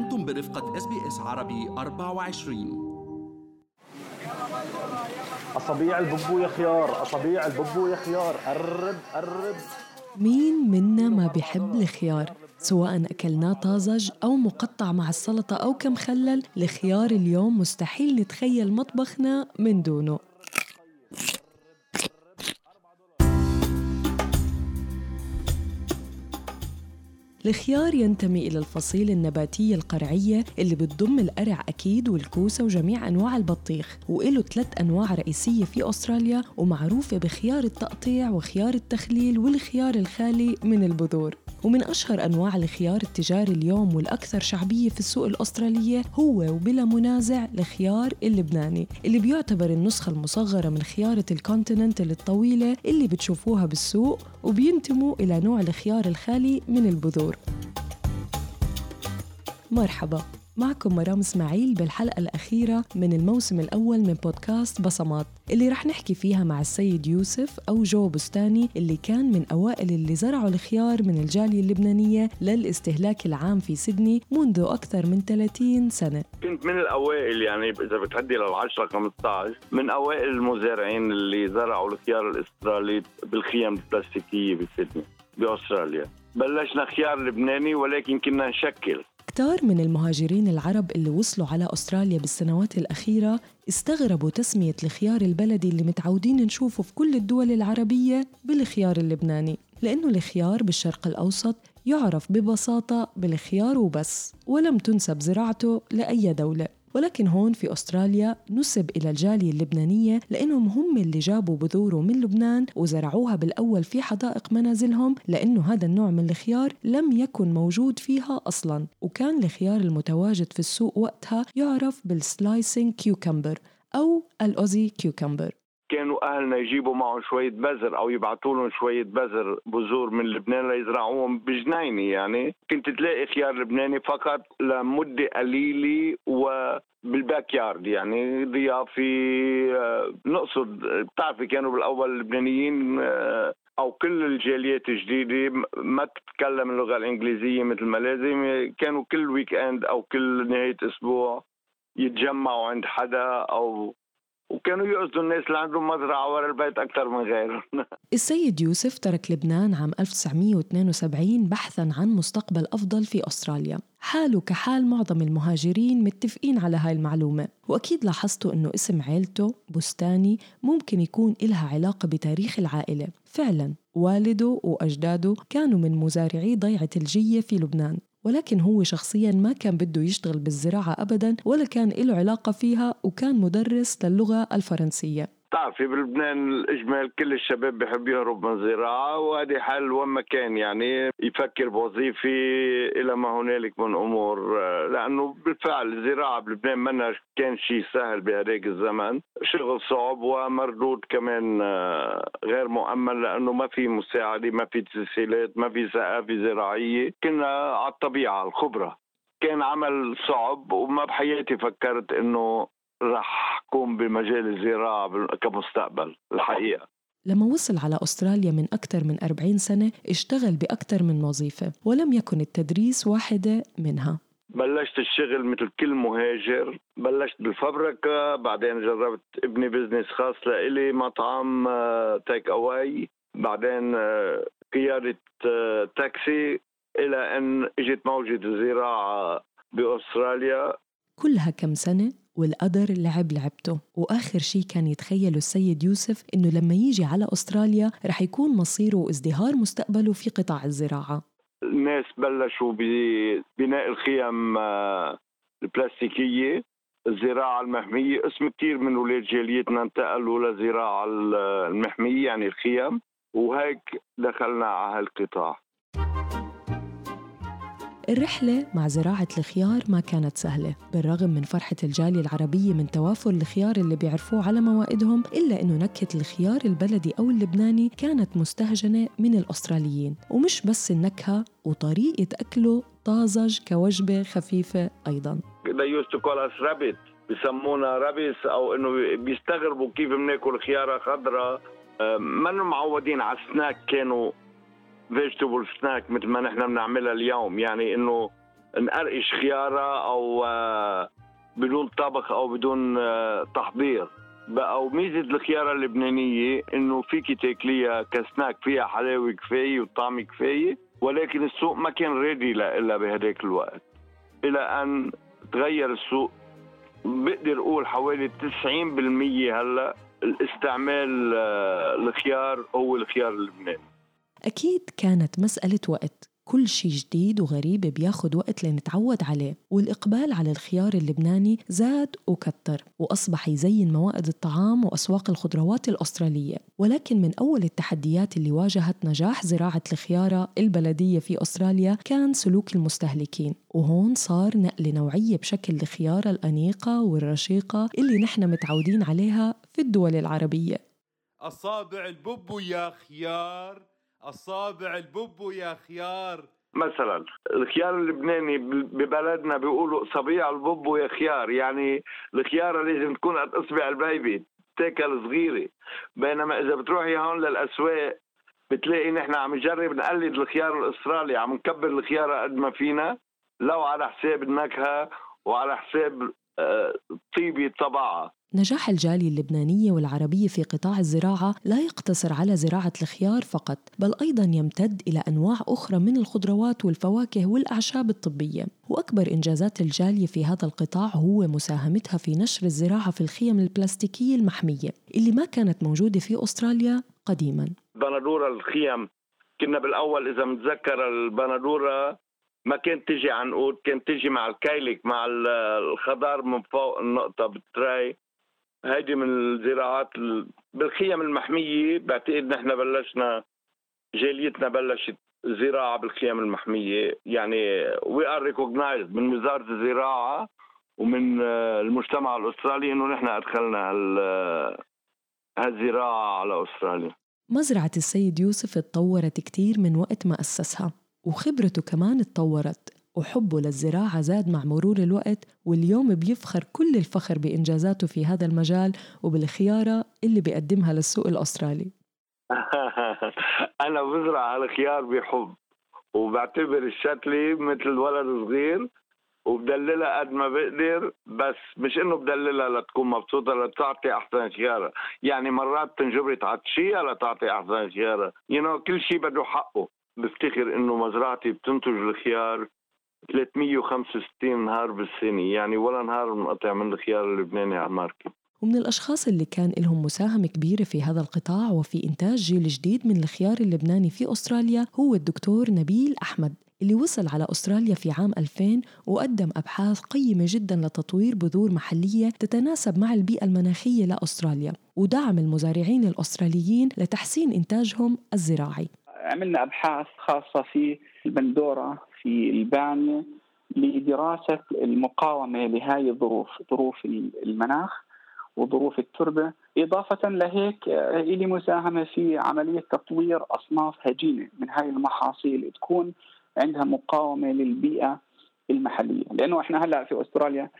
أنتم برفقة SBS عربي 24. أصابيع الببو يا خيار، أصابيع الببو يا خيار، قرب قرب. مين منا ما بيحب الخيار؟ سواء أكلناه طازج أو مقطع مع السلطة أو كمخلل، الخيار اليوم مستحيل نتخيل مطبخنا من دونه. الخيار ينتمي إلى الفصيل النباتية القرعية اللي بتضم القرع أكيد والكوسة وجميع أنواع البطيخ، وإله 3 أنواع رئيسية في أستراليا ومعروفة بخيار التقطيع وخيار التخليل والخيار الخالي من البذور. ومن أشهر أنواع الخيار التجاري اليوم والأكثر شعبية في السوق الأسترالية هو وبلا منازع الخيار اللبناني، اللي بيعتبر النسخة المصغرة من خيارة الكونتيننتال الطويلة اللي بتشوفوها بالسوق، وبينتموا إلى نوع الخيار الخالي من البذور. مرحبا، معكم مرام اسماعيل بالحلقة الأخيرة من الموسم الأول من بودكاست بصمات، اللي رح نحكي فيها مع السيد يوسف أو جو بستاني، اللي كان من أوائل اللي زرعوا الخيار من الجالية اللبنانية للاستهلاك العام في سيدني منذ أكثر من 30 سنة. كنت من الأوائل، يعني إذا بتعدي للعشرة 15، من أوائل المزارعين اللي زرعوا الخيار الأسترالي بالخيام البلاستيكية بسيدني بأستراليا. بلشنا خيار لبناني ولكن كنا نشكل. كتار من المهاجرين العرب اللي وصلوا على أستراليا بالسنوات الأخيرة استغربوا تسمية الخيار البلدي اللي متعودين نشوفه في كل الدول العربية بالخيار اللبناني، لأنه الخيار بالشرق الأوسط يعرف ببساطة بالخيار وبس، ولم تنسب زراعته لأي دولة. ولكن هون في أستراليا نسب إلى الجالية اللبنانية لأنهم هم اللي جابوا بذوره من لبنان وزرعوها بالأول في حدائق منازلهم، لأنه هذا النوع من الخيار لم يكن موجود فيها أصلاً، وكان الخيار المتواجد في السوق وقتها يعرف بالسلايسينج كيوكمبر أو الأوزي كيوكمبر. كانوا أهلنا يجيبوا معهم شوية بذر أو يبعثوا لهم شوية بذور من لبنان ليزرعوهم بجنيني. يعني كنت تلاقي خيار لبناني فقط لمدة قليلة وبالباك يارد، يعني ضيافي نقصد. بتعرفي كانوا بالأول اللبنانيين أو كل الجاليات الجديدة ما تتكلم اللغة الإنجليزية مثل ما لازم، كانوا كل ويك أند أو كل نهاية أسبوع يتجمعوا عند حدا، أو وكانوا يقصدوا الناس اللي عندهم مزرعة ورا البيت أكثر من غيرهم. السيد يوسف ترك لبنان عام 1972 بحثاً عن مستقبل أفضل في أستراليا. حاله كحال معظم المهاجرين متفقين على هاي المعلومة، وأكيد لاحظتوا أنه اسم عيلته بستاني ممكن يكون إلها علاقة بتاريخ العائلة. فعلاً والده وأجداده كانوا من مزارعي ضيعة الجية في لبنان، ولكن هو شخصياً ما كان بده يشتغل بالزراعة أبداً ولا كان له علاقة فيها، وكان مدرس للغة الفرنسية. تعرفي بلبنان الإجمال كل الشباب بيحب يهرب من الزراعة، وهذه حال وما كان، يعني يفكر بوظيفة إلى ما هنالك من أمور، لأنه بالفعل الزراعة بلبنان ما كان شيء سهل بهذاك الزمن، شغل صعب ومردود كمان غير مؤمن، لأنه ما في مساعدة، ما في تسهيلات، ما في سقافة زراعية، كنا على الطبيعة الخبرة. كان عمل صعب، وما بحياتي فكرت إنه رح أقوم بمجال الزراعة كمستقبل. الحقيقة لما وصل على أستراليا من أكثر من 40 سنة اشتغل بأكثر من وظيفة، ولم يكن التدريس واحدة منها. بلشت الشغل مثل كل مهاجر، بلشت بالفبركة، بعدين جربت ابني بزنس خاص لإلي، مطعم تيك أواي، بعدين قيادة تاكسي، إلى أن اجت موجة الزراعة بأستراليا. كلها كم سنة والقدر لعبته، وآخر شيء كان يتخيله السيد يوسف إنه لما يجي على أستراليا رح يكون مصيره وازدهار مستقبله في قطاع الزراعة. الناس بلشوا ببناء الخيام البلاستيكية، الزراعة المحمية، اسم كتير من أولاد جاليتنا انتقلوا للزراعة المحمية يعني الخيام، وهيك دخلنا على هالقطاع. الرحلة مع زراعة الخيار ما كانت سهلة، بالرغم من فرحة الجالية العربية من توافر الخيار اللي بيعرفوه على موائدهم، إلا إنه نكهة الخيار البلدي أو اللبناني كانت مستهجنة من الأستراليين، ومش بس النكهة وطريقة أكله طازج كوجبة خفيفة أيضاً. They used to call us rabbit، بيسمونا رابس، أو إنه بيستغربوا كيف بناكل خيارة خضراء، ما إنه معودين على سناك، كانوا vegetable snack مثل ما نحن بنعملها اليوم، يعني إنه نقرقش خيارة أو بدون طبخ أو بدون تحضير. أو ميزة الخيارة اللبنانية إنه فيكي تاكليها كسناك، فيها حلاوة كفاية وطعم كفاية، ولكن السوق ما كان ريدي إلا بهداك الوقت. إلى أن تغير السوق بقدر أقول حوالي 90% هلأ الاستعمال الخيار هو الخيار اللبناني. أكيد كانت مسألة وقت، كل شيء جديد وغريب بياخد وقت لنتعود عليه، والإقبال على الخيار اللبناني زاد وكتر وأصبح يزين موائد الطعام وأسواق الخضروات الأسترالية. ولكن من أول التحديات اللي واجهت نجاح زراعة الخيارة البلدية في أستراليا كان سلوك المستهلكين، وهون صار نقلة نوعية بشكل الخيارة الأنيقة والرشيقة اللي نحن متعودين عليها في الدول العربية. أصابع البوبو يا خيار، أصابع البوبو يا خيار. مثلا الخيار اللبناني ببلدنا بيقولوا صبيع البوبو يا خيار، يعني الخيارة لازم تكون قد أصبع البيبي، تاكل صغيرة. بينما إذا بتروحي هون للأسواق بتلاقي نحن عم نجرب نقلد الخيار الأسترالي، عم نكبر الخيارة قد ما فينا، لو على حساب النكهة وعلى حساب طيبة طبعها. نجاح الجالية اللبنانية والعربية في قطاع الزراعة لا يقتصر على زراعة الخيار فقط، بل أيضاً يمتد إلى أنواع أخرى من الخضروات والفواكه والأعشاب الطبية. وأكبر إنجازات الجالية في هذا القطاع هو مساهمتها في نشر الزراعة في الخيم البلاستيكية المحمية اللي ما كانت موجودة في أستراليا قديماً. بندورة الخيم كنا بالأول إذا متذكر البندورة ما كانت تجي عنقود، كانت تجي مع الكيلك مع الخضار من فوق النقطة بالتراي. هذه من الزراعات بالخيم المحمية. بعتقد نحن بلشنا جاليتنا بلشت زراعة بالخيم المحمية، يعني we are recognized من وزارة الزراعة ومن المجتمع الأسترالي إنه نحن أدخلنا هالزراعة على أستراليا. مزرعة السيد يوسف اتطورت كتير من وقت ما أسسها، وخبرته كمان اتطورت، وحبه للزراعة زاد مع مرور الوقت، واليوم بيفخر كل الفخر بإنجازاته في هذا المجال وبالخيارة اللي بيقدمها للسوق الأسترالي. أنا بزرع هالخيار بحب، وبعتبر الشتلي مثل ولد صغير، وبدللها قد ما بقدر، بس مش إنه بدللها لتكون مبسوطة، لتعطي أحسن خيارة. يعني مرات تنجبري تعطشيها لتعطي أحسن خيارة. كل شيء بده حقه. بفتخر إنه مزرعتي بتنتج الخيار 365 نهار بالسنة، يعني ولا نهار منقطع من الخيار اللبناني على الماركة. ومن الأشخاص اللي كان لهم مساهمة كبيرة في هذا القطاع وفي إنتاج جيل جديد من الخيار اللبناني في أستراليا هو الدكتور نبيل أحمد، اللي وصل على أستراليا في عام 2000 وقدم أبحاث قيمة جداً لتطوير بذور محلية تتناسب مع البيئة المناخية لأستراليا، ودعم المزارعين الأستراليين لتحسين إنتاجهم الزراعي. عملنا أبحاث خاصة في البندورة في البانية لدراسة المقاومة لهذه الظروف، ظروف المناخ وظروف التربة. إضافة لهيك إلي مساهمة في عملية تطوير أصناف هجينة من هاي المحاصيل تكون عندها مقاومة للبيئة المحلية، لأنه إحنا هلأ في أستراليا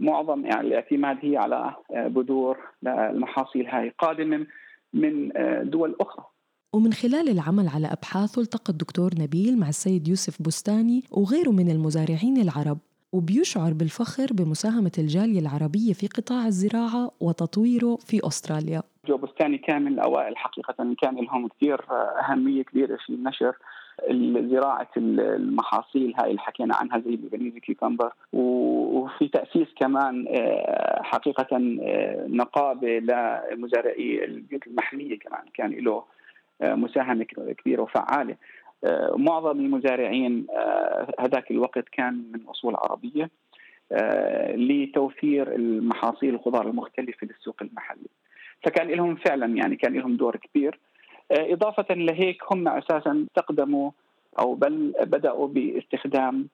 معظم الاعتماد هي على بذور المحاصيل هاي قادمة من دول أخرى. ومن خلال العمل على أبحاثه التقى الدكتور نبيل مع السيد يوسف بستاني وغيره من المزارعين العرب، وبيشعر بالفخر بمساهمة الجالية العربية في قطاع الزراعة وتطويره في أستراليا. جو بستاني كان من الأوائل حقيقة، كان لهم كثير أهمية كبيرة في نشر زراعة المحاصيل هاي اللي حكينا عنها زي البنيز كيكمبر، وفي تأسيس كمان حقيقة نقابة لمزارعي البيوت المحمية كمان كان له مساهمة كبيرة وفعالة. معظم المزارعين هذاك الوقت كان من أصول عربية لتوفير المحاصيل الخضار المختلفة للسوق المحلي، فكان لهم فعلا كان لهم دور كبير. إضافة لهيك هم أساسا تقدموا أو بل بدأوا باستخدام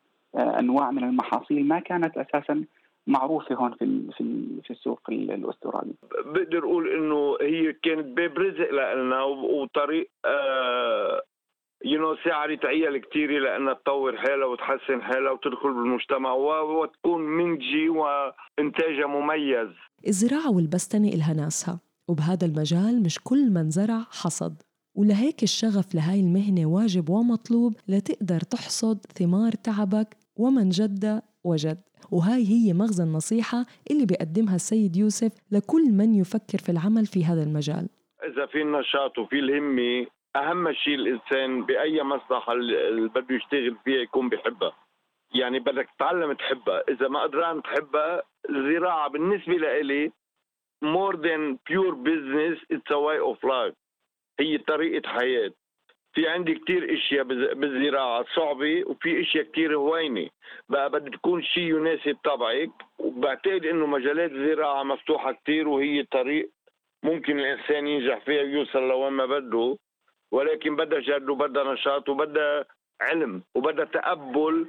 أنواع من المحاصيل ما كانت أساسا معروفة هون في السوق الأسترالي. بقدر أقول إنه هي كانت باب رزق لنا وطريق ساعة تعيال كتير لأنها تطور حالها وتحسن حالها وتدخل بالمجتمع وتكون منتجة وإنتاجها مميز. الزراعة والبستنة إلها ناسها، وبهذا المجال مش كل من زرع حصد، ولهيك الشغف لهاي المهنة واجب ومطلوب لتقدر تحصد ثمار تعبك ومن جد وجد. وهاي هي مغزى النصيحة اللي بيقدمها السيد يوسف لكل من يفكر في العمل في هذا المجال. إذا في النشاط وفي الهمة، أهم شيء الإنسان بأي مصلحة اللي بده يشتغل فيها يكون بحبها. يعني بدك تتعلم تحبها، إذا ما قدران تحبها. الزراعة بالنسبة لإلي more than pure business it's a way of life، هي طريقة حياة. في عندي كتير اشياء بالزراعة صعبة، وفي اشياء كتير هوينة بقى بدي تكون شيء يناسب طبعك. وبعتقد انه مجالات الزراعة مفتوحة كتير، وهي طريق ممكن الانسان ينجح فيها ويوصل لوين ما بده، ولكن بدها جد وبدها نشاط وبدها علم وبدها تقبل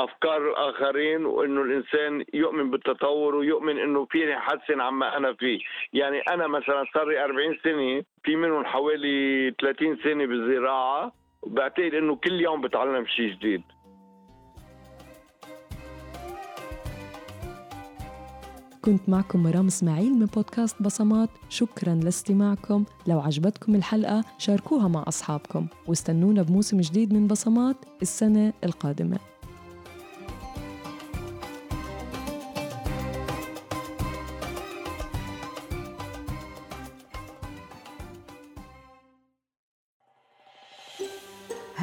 افكار الاخرين، وانه الانسان يؤمن بالتطور ويؤمن انه فيني حسن عما انا فيه. يعني انا مثلا صار لي 40 سنه، في منهم حوالي 30 سنه بالزراعه، وبعتقد انه كل يوم بتعلم شيء جديد. كنت معكم مرام اسماعيل من بودكاست بصمات، شكراً لاستماعكم. لو عجبتكم الحلقة شاركوها مع أصحابكم، واستنونا بموسم جديد من بصمات السنة القادمة.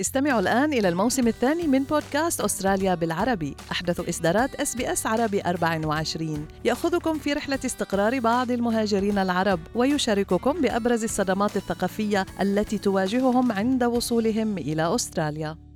استمعوا الآن إلى الموسم الثاني من بودكاست أستراليا بالعربي، أحدث إصدارات SBS عربي 24. يأخذكم في رحلة استقرار بعض المهاجرين العرب، ويشارككم بأبرز الصدمات الثقافية التي تواجههم عند وصولهم إلى أستراليا.